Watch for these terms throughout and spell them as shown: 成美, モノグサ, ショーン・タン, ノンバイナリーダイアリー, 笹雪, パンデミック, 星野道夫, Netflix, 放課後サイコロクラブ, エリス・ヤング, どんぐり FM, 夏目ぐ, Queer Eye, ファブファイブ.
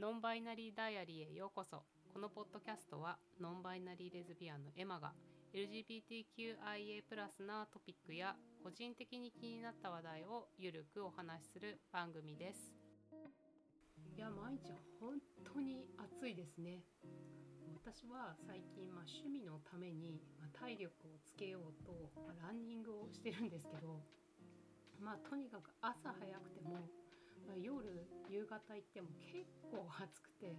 ノンバイナリーダイアリーへようこそ。このポッドキャストはノンバイナリーレズビアンのエマが LGBTQIA+ なトピックや個人的に気になった話題をゆるくお話しする番組です。いや、毎日本当に暑いですね。私は最近、趣味のために、体力をつけようと、ランニングをしてるんですけど、とにかく朝早くても、夜夕方行っても結構暑くて、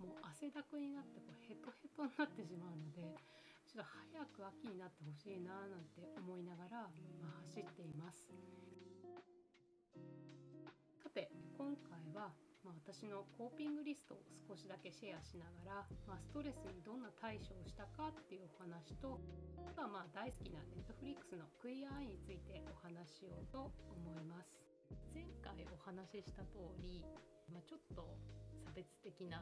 もう汗だくになってヘトヘトになってしまうので、ちょっと早く秋になってほしいななんて思いながら、走っています。さて、今回は私のコーピングリストを少しだけシェアしながら、ストレスにどんな対処をしたかっていうお話と、あとは大好きな Netflix のクイアアイについてお話しようと思います。前回お話しした通り、ちょっと差別的な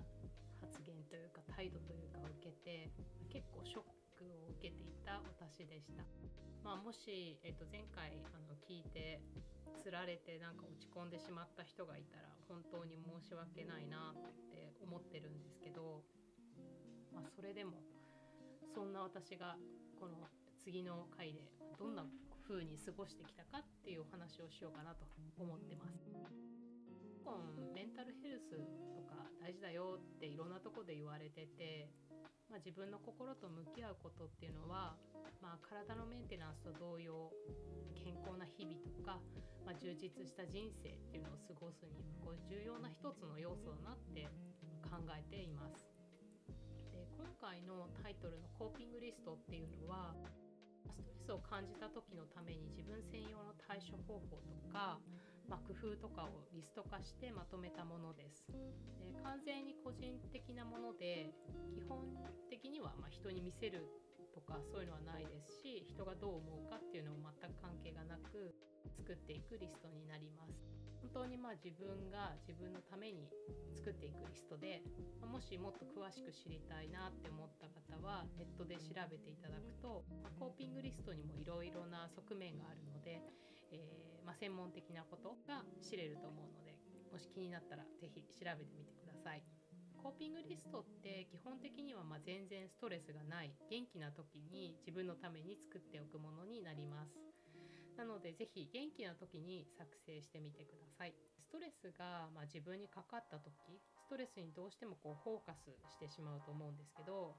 発言というか態度というかを受けて、結構ショックを受けていた私でした。もし、前回聞いて釣られて落ち込んでしまった人がいたら本当に申し訳ないなって思ってるんですけど、それでもそんな私がこの次の回でどんな風に過ごしてきたかっていうお話をしようかなと思ってます。メンタルヘルスとか大事だよっていろんなとこで言われてて、自分の心と向き合うことっていうのは、体のメンテナンスと同様、健康な日々とか、充実した人生っていうのを過ごすには重要な一つの要素だなって考えています。で、今回のタイトルのコーピングリストっていうのは、ストレスを感じた時のために自分専用の対処方法とか、工夫とかをリスト化してまとめたものです。で、完全に個人的なもので、基本的には人に見せるとかそういうのはないですし、人がどう思うかっていうのも全く関係がなく作っていくリストになります。本当に自分が自分のために作っていくリストで、もしもっと詳しく知りたいなって思った方はネットで調べていただくと、コーピングリストにもいろいろな側面があるので、専門的なことが知れると思うので、もし気になったらぜひ調べてみてください。コーピングリストって基本的には全然ストレスがない、元気な時に自分のために作っておくものになります。なので、ぜひ元気な時に作成してみてください。ストレスが自分にかかった時、ストレスにどうしてもフォーカスしてしまうと思うんですけど、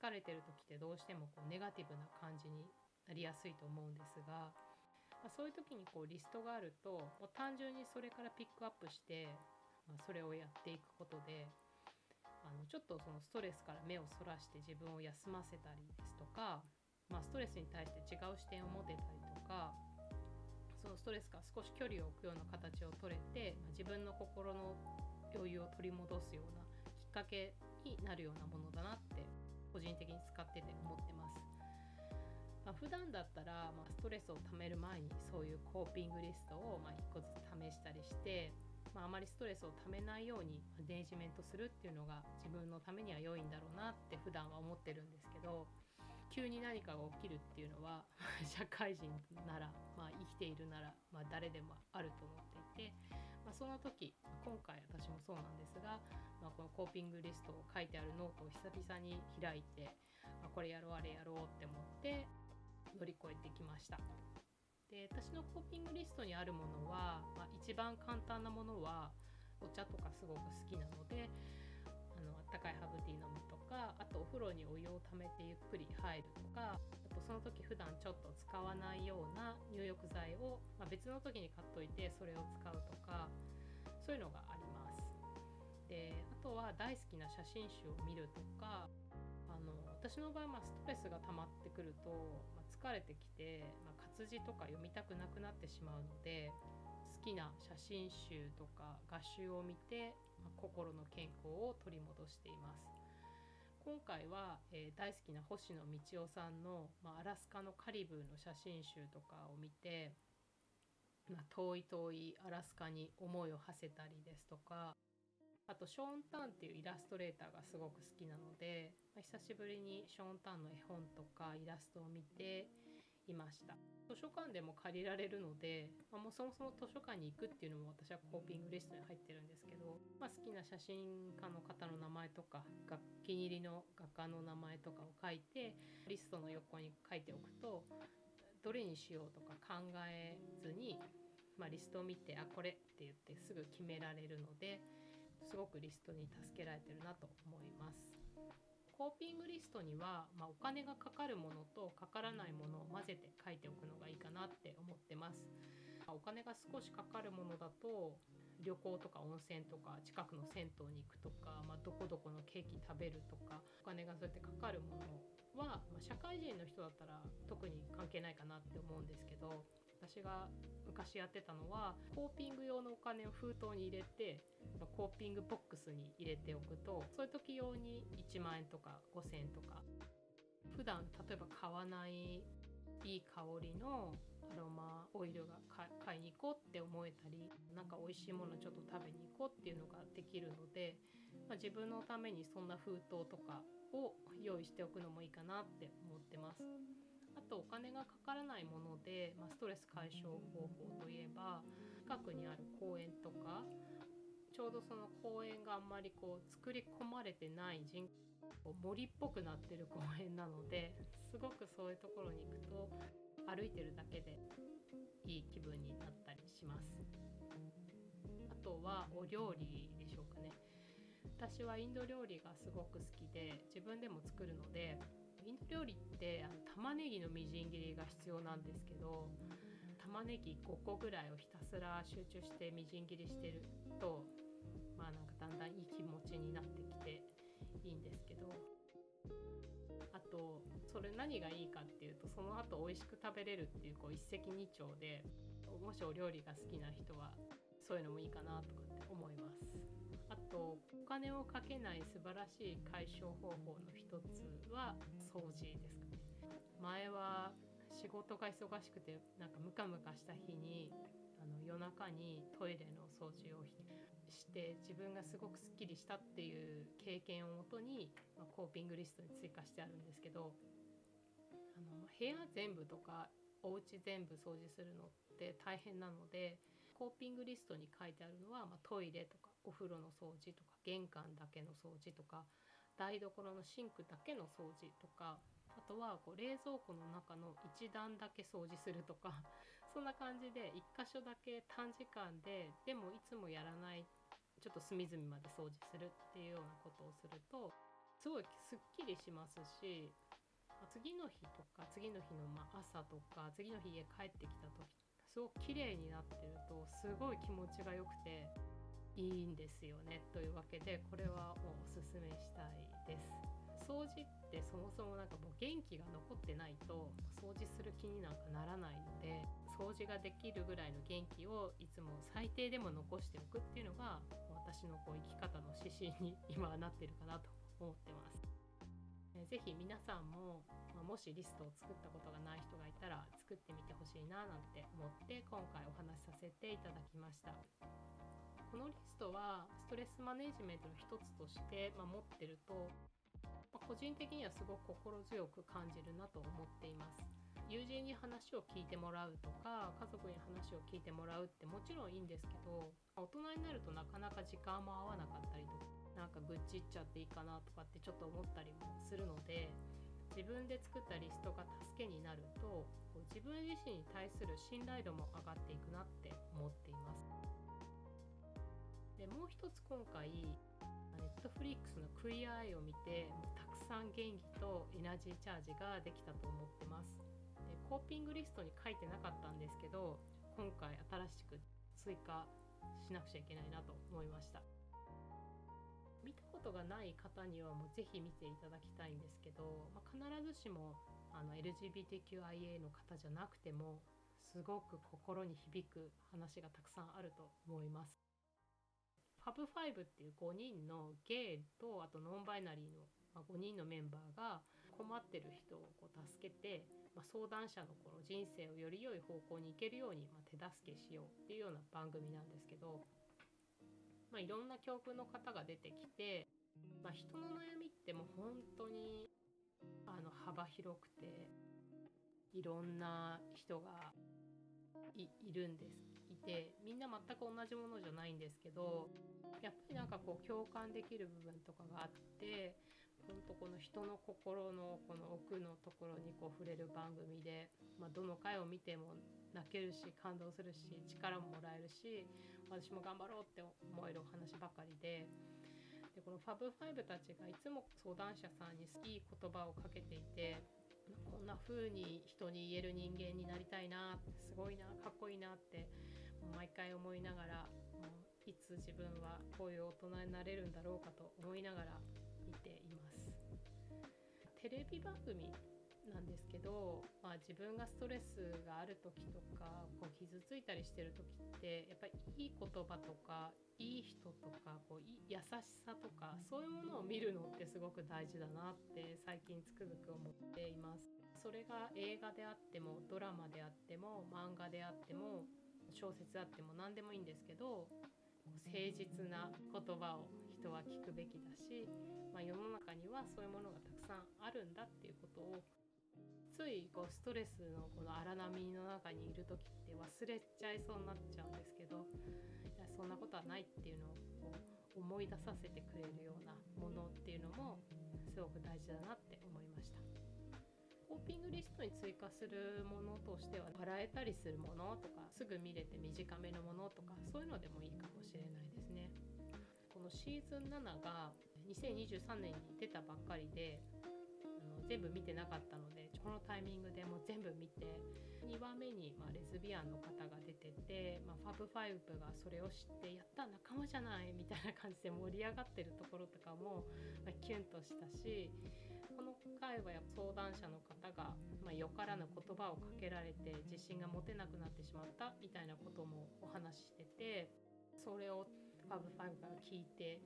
疲れてる時ってどうしてもネガティブな感じになりやすいと思うんですが、そういう時にリストがあると、もう単純にそれからピックアップして、それをやっていくことで、ちょっとそのストレスから目をそらして自分を休ませたりですとか、ストレスに対して違う視点を持てたりとか、そのストレスから少し距離を置くような形を取れて、自分の心の余裕を取り戻すようなきっかけになるようなものだなって個人的に使ってて思ってます。普段だったら、ストレスを溜める前にそういうコーピングリストを一個ずつ試したりして、あまりストレスを溜めないようにマネジメントするっていうのが自分のためには良いんだろうなって普段は思ってるんですけど、急に何かが起きるっていうのは社会人なら、生きているなら、誰でもあると思っていて、その時、今回私もそうなんですが、このコーピングリストを書いてあるノートを久々に開いて、これやろうあれやろうって思って乗り越えてきました。で、私のコーピングリストにあるものは、一番簡単なものはお茶とかすごく好きなので、あったかいハーブティー飲むとか、あとお風呂にお湯をためてゆっくり入るとか、あとその時普段ちょっと使わないような入浴剤を、別の時に買っといてそれを使うとか、そういうのがあります。で、あとは大好きな写真集を見るとか、私の場合、ストレスが溜まってくると、疲れてきて、活字とか読みたくなくなってしまうので、好きな写真集とか画集を見て、心の健康を取り戻しています。今回は、大好きな星野道夫さんの、アラスカのカリブーの写真集とかを見て、遠い遠いアラスカに思いを馳せたりですとか、あとショーン・タンっていうイラストレーターがすごく好きなので、久しぶりにショーン・タンの絵本とかイラストを見ていました。図書館でも借りられるので、もうそもそも図書館に行くっていうのも私はコーピングリストに入ってるんですけど、好きな写真家の方の名前とかお気に入りの画家の名前とかを書いてリストの横に書いておくと、どれにしようとか考えずに、リストを見てこれって言ってすぐ決められるので、すごくリストに助けられてるなと思います。コーピングリストには、お金がかかるものとかからないものを混ぜて書いておくのがいいかなって思ってます。お金が少しかかるものだと旅行とか温泉とか近くの銭湯に行くとか、どこどこのケーキ食べるとか、お金がそうやってかかるものは、社会人の人だったら特に関係ないかなって思うんですけど、私が昔やってたのはコーピング用のお金を封筒に入れてコーピングボックスに入れておくと、そういう時用に1万円とか5000円とか、普段例えば買わないいい香りのアロマオイルが買いに行こうって思えたり、美味しいものちょっと食べに行こうっていうのができるので、自分のためにそんな封筒とかを用意しておくのもいいかなって思ってます。あとお金がかからないもので、ストレス解消方法といえば、近くにある公園とか、ちょうどその公園があんまり作り込まれてない森っぽくなってる公園なので、すごくそういうところに行くと歩いてるだけでいい気分になったりします。あとはお料理でしょうかね。私はインド料理がすごく好きで、自分でも作るので、インド料理って玉ねぎのみじん切りが必要なんですけど、玉ねぎ5個ぐらいをひたすら集中してみじん切りしてると、だんだんいい気持ちになってきていいんですけど、あとそれ何がいいかっていうと、その後美味しく食べれるっていう一石二鳥で、もしお料理が好きな人はそういうのもいいかなとかって思います。あとお金をかけない素晴らしい解消方法の一つは掃除ですかね。前は仕事が忙しくてムカムカした日に夜中にトイレの掃除をして自分がすごくすっきりしたっていう経験をもとに、コーピングリストに追加してあるんですけど、部屋全部とかお家全部掃除するのって大変なので、コーピングリストに書いてあるのは、トイレとかお風呂の掃除とか玄関だけの掃除とか台所のシンクだけの掃除とか、あとは冷蔵庫の中の一段だけ掃除するとかそんな感じで一箇所だけ短時間で、でもいつもやらないちょっと隅々まで掃除するっていうようなことをすると、すごいすっきりしますし、次の日とか次の日の朝とか次の日家帰ってきた時すごく綺麗になってるとすごい気持ちが良くていいんですよね。というわけでこれはもうおすすめしたいです。掃除ってそもそももう元気が残ってないと掃除する気にならないので、掃除ができるぐらいの元気をいつも最低でも残しておくっていうのが私の生き方の指針に今はなってるかなと思ってます。ぜひ皆さんも、もしリストを作ったことがない人がいたら作ってみてほしいななんて思って、今回お話しさせていただきました。このリストはストレスマネジメントの一つとして持ってると、個人的にはすごく心強く感じるなと思っています。友人に話を聞いてもらうとか家族に話を聞いてもらうってもちろんいいんですけど、大人になるとなかなか時間も合わなかったりとか、愚痴っちゃっていいかなとかってちょっと思ったりもするので、自分で作ったリストが助けになると自分自身に対する信頼度も上がっていくなって思っています。でもう一つ、今回 Netflix のクイアアイを見てたくさん元気とエナジーチャージができたと思ってます。でコーピングリストに書いてなかったんですけど、今回新しく追加しなくちゃいけないなと思いました。見たことがない方にはもうぜひ見ていただきたいんですけど、必ずしもLGBTQIA の方じゃなくてもすごく心に響く話がたくさんあると思います。ファブファイブっていう5人のゲイとあとノンバイナリーの5人のメンバーが困ってる人を助けて、相談者の人生をより良い方向に行けるように手助けしようっていうような番組なんですけど、いろんな境遇の方が出てきて、人の悩みってもう本当に幅広くて、いろんな人が いて、みんな全く同じものじゃないんですけど、やっぱりなんかこう共感できる部分とかがあって、ほんとこの人の心のこの奥のところにこう触れる番組で、まあ、どの回を見ても泣けるし感動するし力ももらえるし、私も頑張ろうって思えるお話ばかりで、でこのファブファイブたちがいつも相談者さんにいい言葉をかけていて、こんな風に人に言える人間になりたいな、すごいな、かっこいいなって毎回思いながら、いつ自分はこういう大人になれるんだろうかと思いながら見ています。テレビ番組なんですけど、まあ、自分がストレスがある時とかこう傷ついたりしてる時って、やっぱりいい言葉とかいい人とかこう優しさとかそういうものを見るのってすごく大事だなって最近つくづく思っています。それが映画であってもドラマであっても漫画であっても小説であっても何でもいいんですけど、誠実な言葉を人は聞くべきだし、まあ、世の中にはそういうものがたくさんあるんだっていうことをついこうストレスのこの荒波の中にいる時って忘れちゃいそうになっちゃうんですけど、いやそんなことはないっていうのをこう思い出させてくれるようなものっていうのもすごく大事だなって思いました。コーピングリストに追加するものとしては、笑えたりするものとかすぐ見れて短めのものとかそういうのでもいいかもしれないですね。このシーズン7が2023年に出たばっかりで、全部見てなかったので、このタイミングでもう全部見て、2番目にまあレズビアンの方が出てて、まあ、ファブファイブがそれを知ってやった仲間じゃないみたいな感じで盛り上がってるところとかもキュンとしたし、この回は相談者の方がまあよからぬ言葉をかけられて自信が持てなくなってしまったみたいなこともお話ししてて、それをファブファイブが聞いて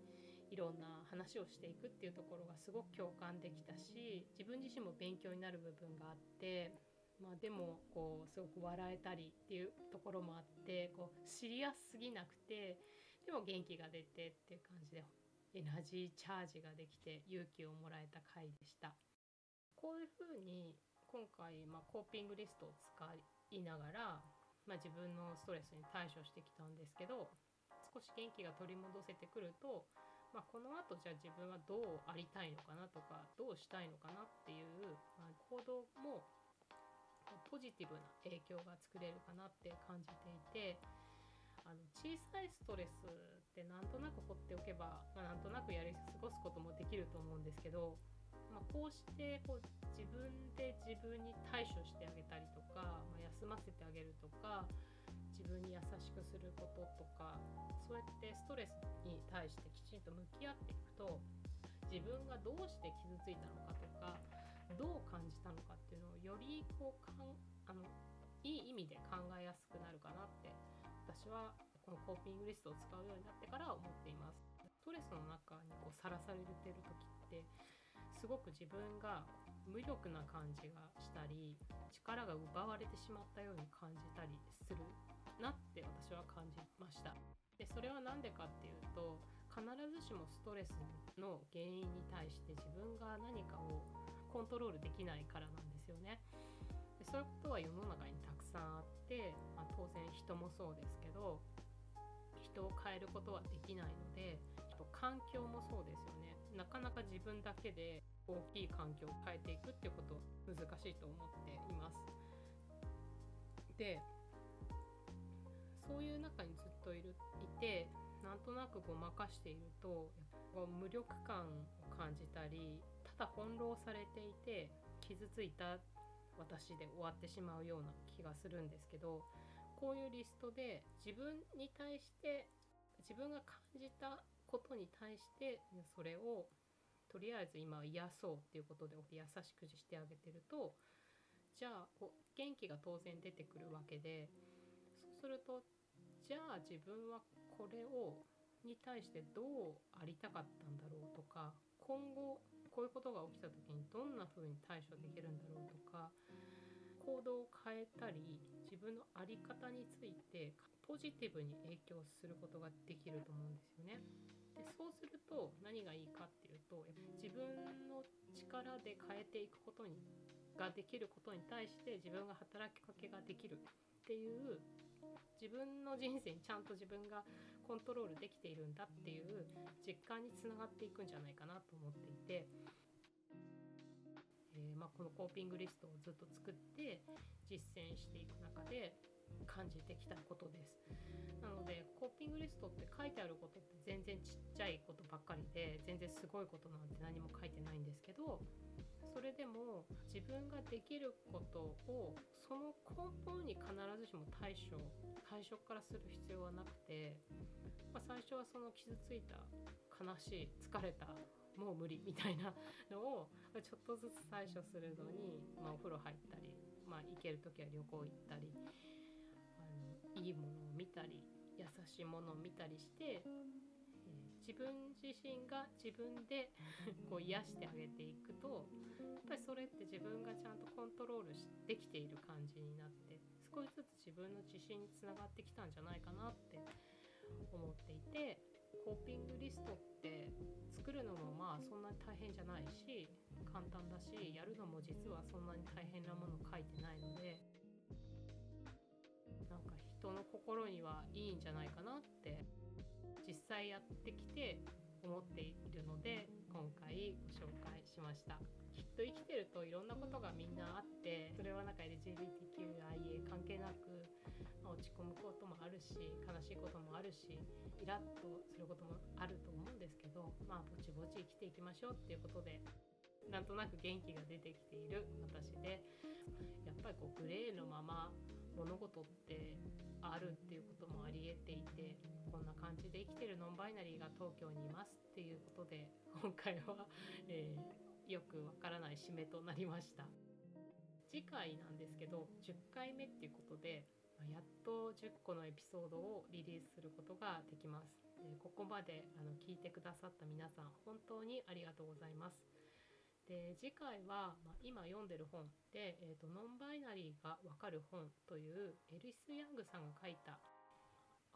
いろんな話をしていくっていうところがすごく共感できたし、自分自身も勉強になる部分があって、まあ、でもこうすごく笑えたりっていうところもあって、こうシリアスすぎなくてでも元気が出てっていう感じでエナジーチャージができて勇気をもらえた回でした。こういうふうに今回まあコーピングリストを使いながら、まあ、自分のストレスに対処してきたんですけど、少し元気が取り戻せてくると、まあ、この後じゃあ自分はどうありたいのかなとかどうしたいのかなっていう、まあ、行動もポジティブな影響が作れるかなって感じていて、小さいストレスってなんとなく放っておけば、まあ、なんとなくやり過ごすこともできると思うんですけど、まあ、こうしてこう自分で自分に対処してあげたりとか、まあ、休ませてあげるとか自分に優しくすることとか、そうやってストレスに対してきちんと向き合っていくと、自分がどうして傷ついたのかとかどう感じたのかっていうのをよりこういい意味で考えやすくなるかなって、私はこのコーピングリストを使うようになってから思っています。ストレスの中にさらされてる時ってすごく自分が無力な感じがしたり、力が奪われてしまったように感じたりするなって私は感じました。でそれは何でかっていうと、必ずしもストレスの原因に対して自分が何かをコントロールできないからなんですよね。でそういうことは世の中にたくさんあって、まあ、当然人もそうですけど、人を変えることはできないので、環境もそうですよね。なかなか自分だけで大きい環境を変えていくってこと難しいと思っています。でそういう中にずっといてなんとなくごまかしていると無力感を感じたり、ただ翻弄されていて傷ついた私で終わってしまうような気がするんですけど、こういうリストで自分に対して自分が感じたことに対してそれをとりあえず今癒そうっていうことで優しくしてあげてると、じゃあ元気が当然出てくるわけで、そうするとじゃあ自分はこれをに対してどうありたかったんだろうとか、今後こういうことが起きた時にどんな風に対処できるんだろうとか、行動を変えたり自分の在り方についてポジティブに影響することができると思うんですよね。でそうすると何がいいかっていうと、自分の力で変えていくことにができることに対して自分が働きかけができるっていう自分の人生にちゃんと自分がコントロールできているんだっていう実感につながっていくんじゃないかなと思っていて、このコーピングリストをずっと作って実践していく中で感じてきたことです。なのでコーピングリストって書いてあることって全然ちっちゃいことばっかりで全然すごいことなんて何も書いてないんですけど、それでも自分ができることをその根本に必ずしも対処からする必要はなくて、最初はその傷ついた、悲しい、疲れた、もう無理みたいなのをちょっとずつ対処するのに、お風呂入ったり、行ける時は旅行行ったり、いいものを見たり優しいものを見たりして、自分自身が自分で癒してあげていくと、やっぱりそれって自分がちゃんとコントロールできている感じになって少しずつ自分の自信につながってきたんじゃないかなって思っていて、コーピングリストって作るのもそんなに大変じゃないし簡単だし、やるのも実はそんなに大変なもの書いてないので、なんか人の心にはいいんじゃないかなって実際やってきて思っているので今回ご紹介しました。きっと生きてるといろんなことがみんなあって、それはLGBTQIA 関係なく落ち込むこともあるし悲しいこともあるしイラッとすることもあると思うんですけど、ぼちぼち生きていきましょうっていうことで、なんとなく元気が出てきている私で、やっぱりグレーのまま物事ってあるっていうこともあり得ていて、こんな感じで生きてるノンバイナリーが東京にいますっていうことで今回は、よくわからない締めとなりました。次回なんですけど10回目っていうことでやっと10個のエピソードをリリースすることができます。ここまで聞いてくださった皆さん本当にありがとうございます。で次回は、今読んでる本で、ノンバイナリーがわかる本というエリス・ヤングさんが書いた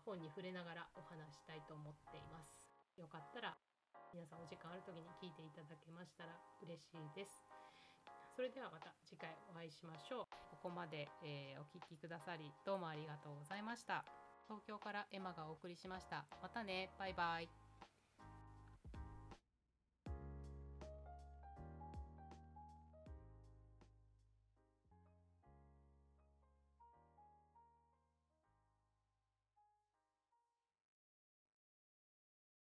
本に触れながらお話したいと思っています。よかったら皆さんお時間ある時に聞いていただけましたら嬉しいです。それではまた次回お会いしましょう。ここまで、お聞きくださりどうもありがとうございました。東京からエマがお送りしました。またね、バイバイ。